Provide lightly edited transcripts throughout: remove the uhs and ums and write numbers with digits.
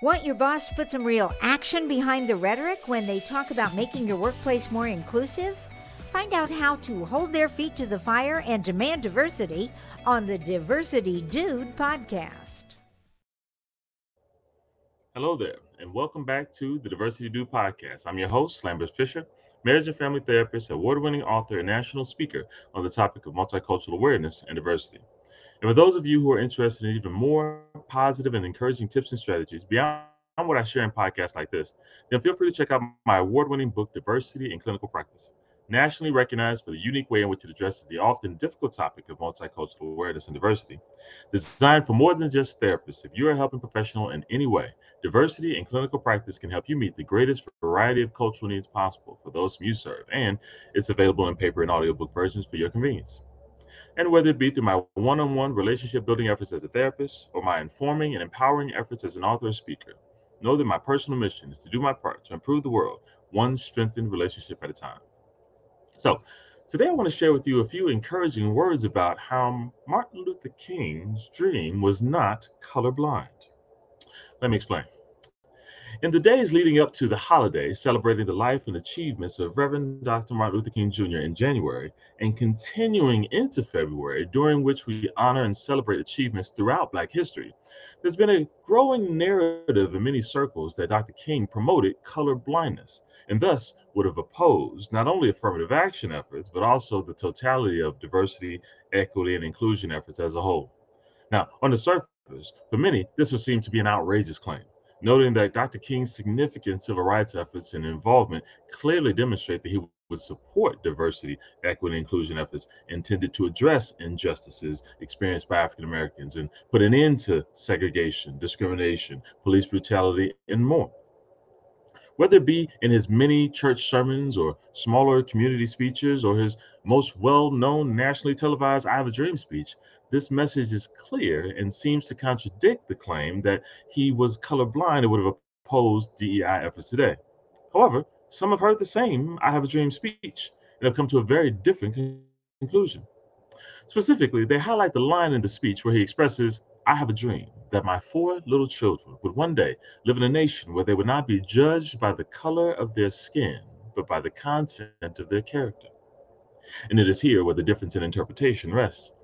Want your boss to put some real action behind the rhetoric when they talk about making your workplace more inclusive? Find out how to hold their feet to the fire and demand diversity on the Diversity Dude Podcast. Hello there, and welcome back to the Diversity Dude Podcast. I'm your host, Lambers Fisher, marriage and family therapist, award-winning author, and national speaker on the topic of multicultural awareness and diversity. And for those of you who are interested in even more positive and encouraging tips and strategies beyond what I share in podcasts like this, then feel free to check out my award-winning book, Diversity in Clinical Practice, nationally recognized for the unique way in which it addresses the often difficult topic of multicultural awareness and diversity. Designed for more than just therapists, if you're a helping professional in any way, Diversity in Clinical Practice can help you meet the greatest variety of cultural needs possible for those whom you serve, and it's available in paper and audiobook versions for your convenience. And whether it be through my one-on-one relationship building efforts as a therapist or my informing and empowering efforts as an author or speaker, know that my personal mission is to do my part to improve the world, one strengthened relationship at a time. So today I want to share with you a few encouraging words about how Martin Luther King's dream was not colorblind. Let me explain. In the days leading up to the holiday, celebrating the life and achievements of Reverend Dr. Martin Luther King, Jr. in January and continuing into February, during which we honor and celebrate achievements throughout Black history, there's been a growing narrative in many circles that Dr. King promoted colorblindness and thus would have opposed not only affirmative action efforts, but also the totality of diversity, equity, and inclusion efforts as a whole. Now, on the surface, for many, this would seem to be an outrageous claim, noting that Dr. King's significant civil rights efforts and involvement clearly demonstrate that he would support diversity, equity, and inclusion efforts intended to address injustices experienced by African Americans and put an end to segregation, discrimination, police brutality, and more. Whether it be in his many church sermons or smaller community speeches or his most well-known nationally televised I Have a Dream speech, this message is clear and seems to contradict the claim that he was colorblind and would have opposed DEI efforts today. However, some have heard the same I Have a Dream speech and have come to a very different conclusion. Specifically, they highlight the line in the speech where he expresses, "I have a dream that my 4 little children would one day live in a nation where they would not be judged by the color of their skin, but by the content of their character." And it is here where the difference in interpretation rests.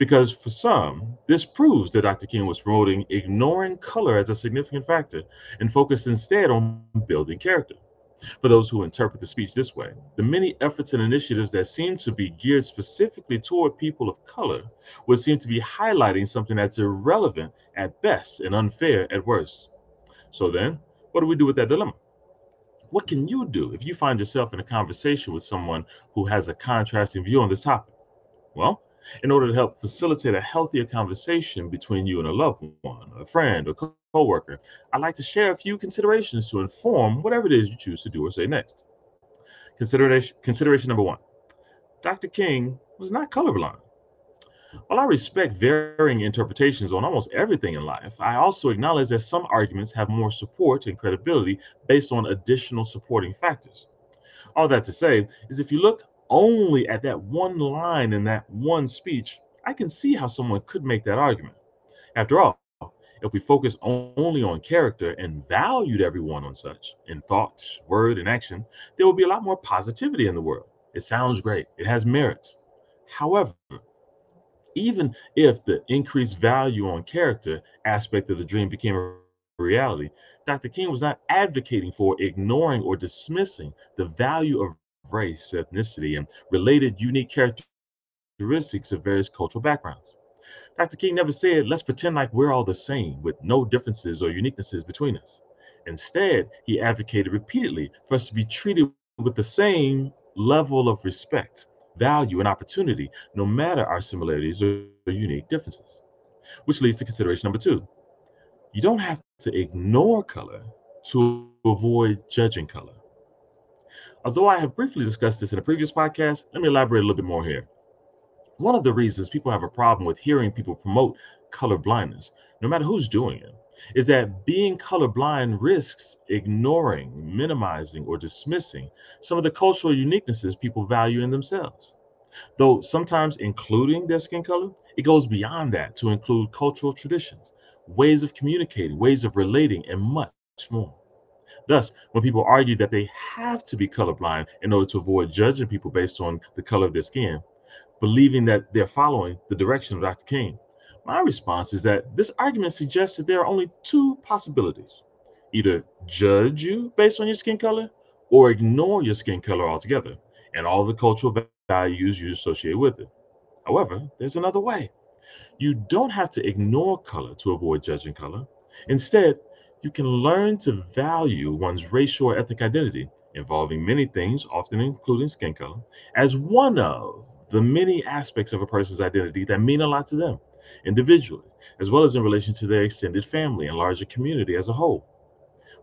Because for some, this proves that Dr. King was promoting ignoring color as a significant factor and focused instead on building character. For those who interpret the speech this way, the many efforts and initiatives that seem to be geared specifically toward people of color would seem to be highlighting something that's irrelevant at best and unfair at worst. So then, what do we do with that dilemma? What can you do if you find yourself in a conversation with someone who has a contrasting view on this topic? Well, in order to help facilitate a healthier conversation between you and a loved one, a friend, or co-worker, I'd like to share a few considerations to inform whatever it is you choose to do or say next. Consideration number 1. Dr. King was not colorblind. While I respect varying interpretations on almost everything in life, I also acknowledge that some arguments have more support and credibility based on additional supporting factors. All that to say is if you look only at that one line in that one speech, I can see how someone could make that argument. After all, if we focus only on character and valued everyone on such in thought, word, and action, there will be a lot more positivity in the world. It sounds great. It has merits. However, even if the increased value on character aspect of the dream became a reality, Dr. King was not advocating for ignoring or dismissing the value of race, ethnicity, and related unique characteristics of various cultural backgrounds. Dr. King never said, "Let's pretend like we're all the same with no differences or uniquenesses between us." Instead, he advocated repeatedly for us to be treated with the same level of respect, value, and opportunity, no matter our similarities or unique differences. Which leads to consideration number 2. You don't have to ignore color to avoid judging color. Although I have briefly discussed this in a previous podcast, let me elaborate a little bit more here. One of the reasons people have a problem with hearing people promote colorblindness, no matter who's doing it, is that being colorblind risks ignoring, minimizing, or dismissing some of the cultural uniquenesses people value in themselves. Though sometimes including their skin color, it goes beyond that to include cultural traditions, ways of communicating, ways of relating, and much more. Thus, when people argue that they have to be colorblind in order to avoid judging people based on the color of their skin, believing that they're following the direction of Dr. King, my response is that this argument suggests that there are only two possibilities: either judge you based on your skin color or ignore your skin color altogether and all the cultural values you associate with it. However, there's another way. You don't have to ignore color to avoid judging color. Instead, you can learn to value one's racial or ethnic identity, involving many things, often including skin color, as one of the many aspects of a person's identity that mean a lot to them individually, as well as in relation to their extended family and larger community as a whole.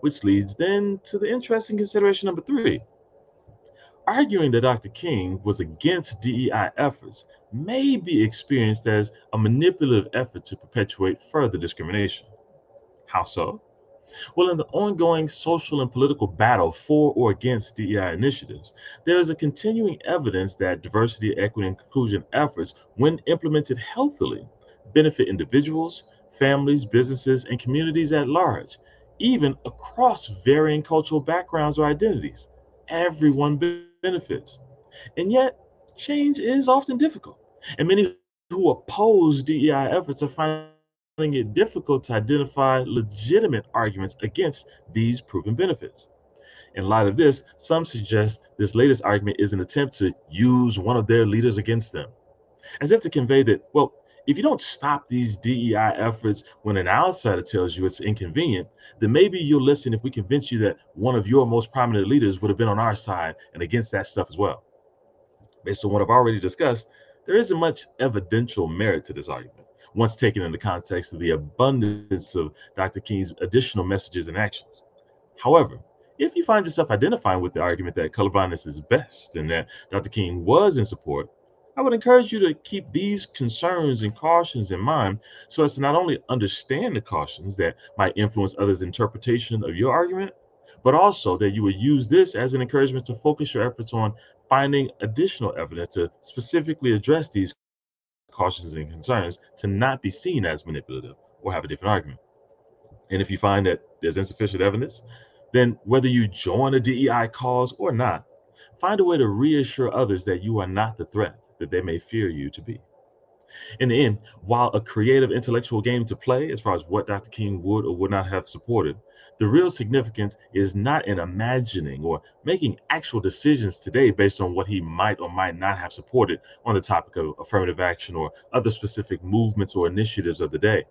Which leads then to the interesting consideration number three. Arguing that Dr. King was against DEI efforts may be experienced as a manipulative effort to perpetuate further discrimination. How so? Well, in the ongoing social and political battle for or against DEI initiatives, there is a continuing evidence that diversity, equity, and inclusion efforts, when implemented healthily, benefit individuals, families, businesses, and communities at large, even across varying cultural backgrounds or identities. Everyone benefits. And yet, change is often difficult, and many who oppose DEI efforts are finding it difficult to identify legitimate arguments against these proven benefits. In light of this, some suggest this latest argument is an attempt to use one of their leaders against them, as if to convey that, well, if you don't stop these DEI efforts when an outsider tells you it's inconvenient, then maybe you'll listen if we convince you that one of your most prominent leaders would have been on our side and against that stuff as well. Based on what I've already discussed, there isn't much evidential merit to this argument, once taken in the context of the abundance of Dr. King's additional messages and actions. However, if you find yourself identifying with the argument that colorblindness is best and that Dr. King was in support, I would encourage you to keep these concerns and cautions in mind so as to not only understand the cautions that might influence others' interpretation of your argument, but also that you would use this as an encouragement to focus your efforts on finding additional evidence to specifically address these cautions and concerns, to not be seen as manipulative or have a different argument. And if you find that there's insufficient evidence, then whether you join a DEI cause or not, find a way to reassure others that you are not the threat that they may fear you to be. In the end, while a creative intellectual game to play as far as what Dr. King would or would not have supported, the real significance is not in imagining or making actual decisions today based on what he might or might not have supported on the topic of affirmative action or other specific movements or initiatives of the day.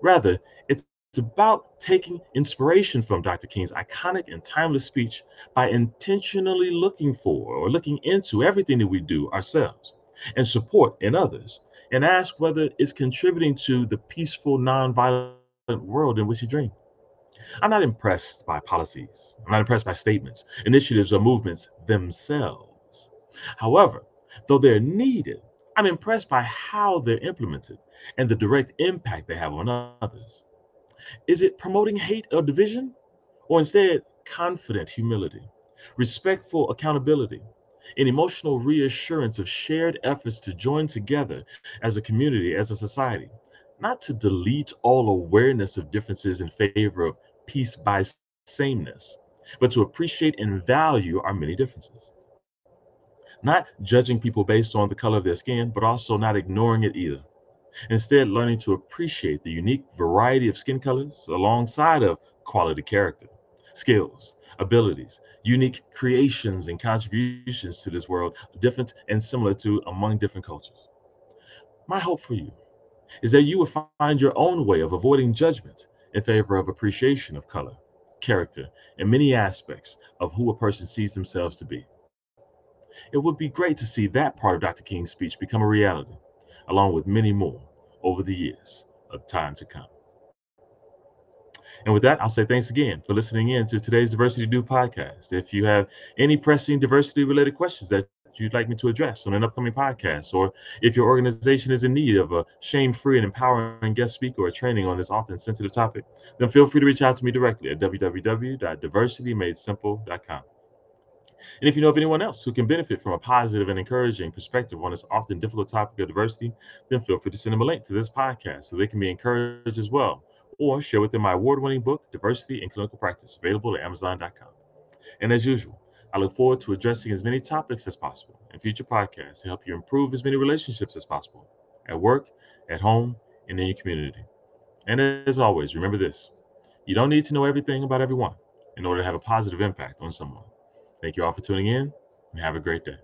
Rather, it's about taking inspiration from Dr. King's iconic and timeless speech by intentionally looking for or looking into everything that we do ourselves and support in others, and ask whether it's contributing to the peaceful, nonviolent world in which you dream. I'm not impressed by policies. I'm not impressed by statements, initiatives, or movements themselves. However, though they're needed, I'm impressed by how they're implemented and the direct impact they have on others. Is it promoting hate or division, or instead confident humility, respectful accountability, and emotional reassurance of shared efforts to join together as a community, as a society, not to delete all awareness of differences in favor of peace by sameness, but to appreciate and value our many differences? Not judging people based on the color of their skin, but also not ignoring it either. Instead, learning to appreciate the unique variety of skin colors alongside of quality character, skills, abilities, unique creations and contributions to this world, different and similar to among different cultures. My hope for you is that you will find your own way of avoiding judgment in favor of appreciation of color, character, and many aspects of who a person sees themselves to be. It would be great to see that part of Dr. King's speech become a reality, along with many more over the years of time to come. And with that, I'll say thanks again for listening in to today's Diversity Dude Podcast. If you have any pressing diversity-related questions that you'd like me to address on an upcoming podcast, or if your organization is in need of a shame-free and empowering guest speaker or training on this often sensitive topic, then feel free to reach out to me directly at www.diversitymadesimple.com. And if you know of anyone else who can benefit from a positive and encouraging perspective on this often difficult topic of diversity, then feel free to send them a link to this podcast so they can be encouraged as well, or share with them my award-winning book, Diversity in Clinical Practice, available at Amazon.com. And as usual, I look forward to addressing as many topics as possible in future podcasts to help you improve as many relationships as possible at work, at home, and in your community. And as always, remember this: you don't need to know everything about everyone in order to have a positive impact on someone. Thank you all for tuning in, and have a great day.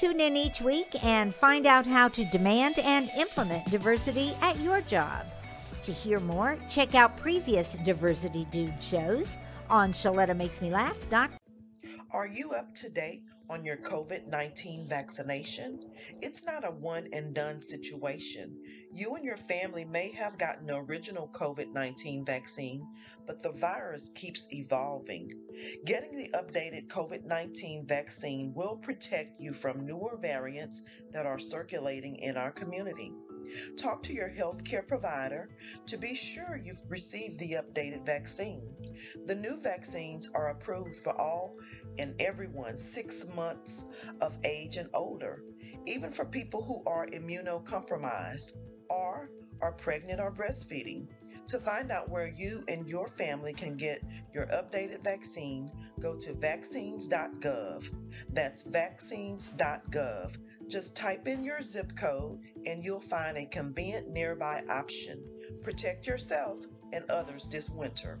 Tune in each week and find out how to demand and implement diversity at your job. To hear more, check out previous Diversity Dude shows on ShalettaMakesMeLaugh.com. Are you up to date on your COVID-19 vaccination? It's not a one-and-done situation. You and your family may have gotten the original COVID-19 vaccine, but the virus keeps evolving. Getting the updated COVID-19 vaccine will protect you from newer variants that are circulating in our community. Talk to your healthcare provider to be sure you've received the updated vaccine. The new vaccines are approved for all and everyone 6 months of age and older, even for people who are immunocompromised or are pregnant or breastfeeding. To find out where you and your family can get your updated vaccine, go to vaccines.gov. That's vaccines.gov. Just type in your zip code and you'll find a convenient nearby option. Protect yourself and others this winter.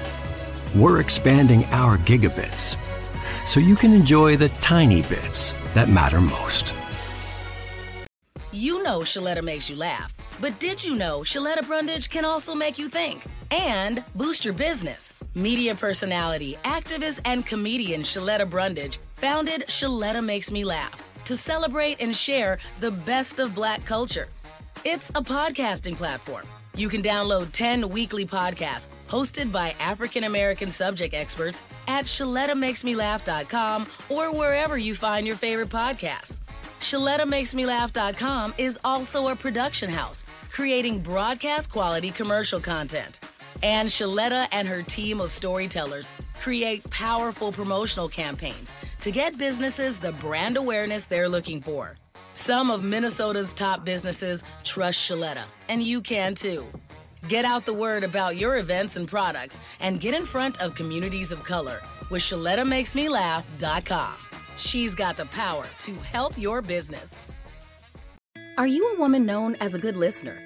We're expanding our gigabits so you can enjoy the tiny bits that matter most. You know Shaletta makes you laugh, but did you know Shaletta Brundage can also make you think and boost your business? Media personality, activist, and comedian Shaletta Brundage founded Shaletta Makes Me Laugh to celebrate and share the best of Black culture. It's a podcasting platform. You can download 10 weekly podcasts hosted by African-American subject experts at ShalettaMakesMeLaugh.com or wherever you find your favorite podcasts. ShalettaMakesMeLaugh.com is also a production house creating broadcast quality commercial content. And Shaletta and her team of storytellers create powerful promotional campaigns to get businesses the brand awareness they're looking for. Some of Minnesota's top businesses trust Shaletta, and you can too. Get out the word about your events and products and get in front of communities of color with ShalettaMakesMeLaugh.com. She's got the power to help your business. Are you a woman known as a good listener?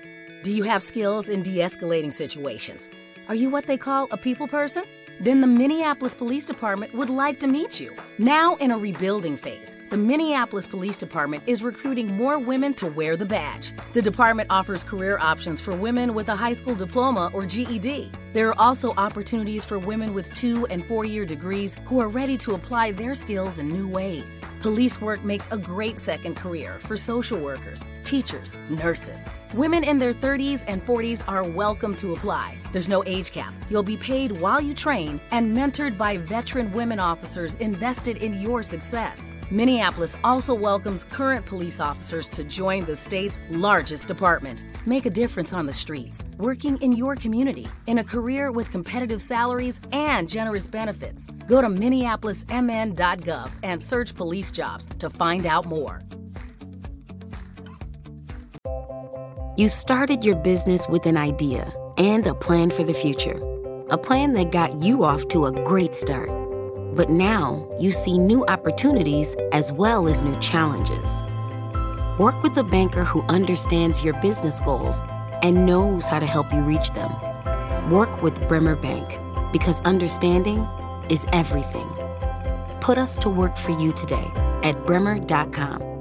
Do you have skills in de-escalating situations? Are you what they call a people person? Then the Minneapolis Police Department would like to meet you. Now in a rebuilding phase, the Minneapolis Police Department is recruiting more women to wear the badge. The department offers career options for women with a high school diploma or GED. There are also opportunities for women with 2- and 4-year degrees who are ready to apply their skills in new ways. Police work makes a great second career for social workers, teachers, nurses. Women in their 30s and 40s are welcome to apply. There's no age cap. You'll be paid while you train and mentored by veteran women officers invested in your success. Minneapolis also welcomes current police officers to join the state's largest department. Make a difference on the streets, working in your community, in a career with competitive salaries and generous benefits. Go to minneapolismn.gov and search police jobs to find out more. You started your business with an idea and a plan for the future, a plan that got you off to a great start. But now you see new opportunities as well as new challenges. Work with a banker who understands your business goals and knows how to help you reach them. Work with Bremer Bank, because understanding is everything. Put us to work for you today at Bremer.com.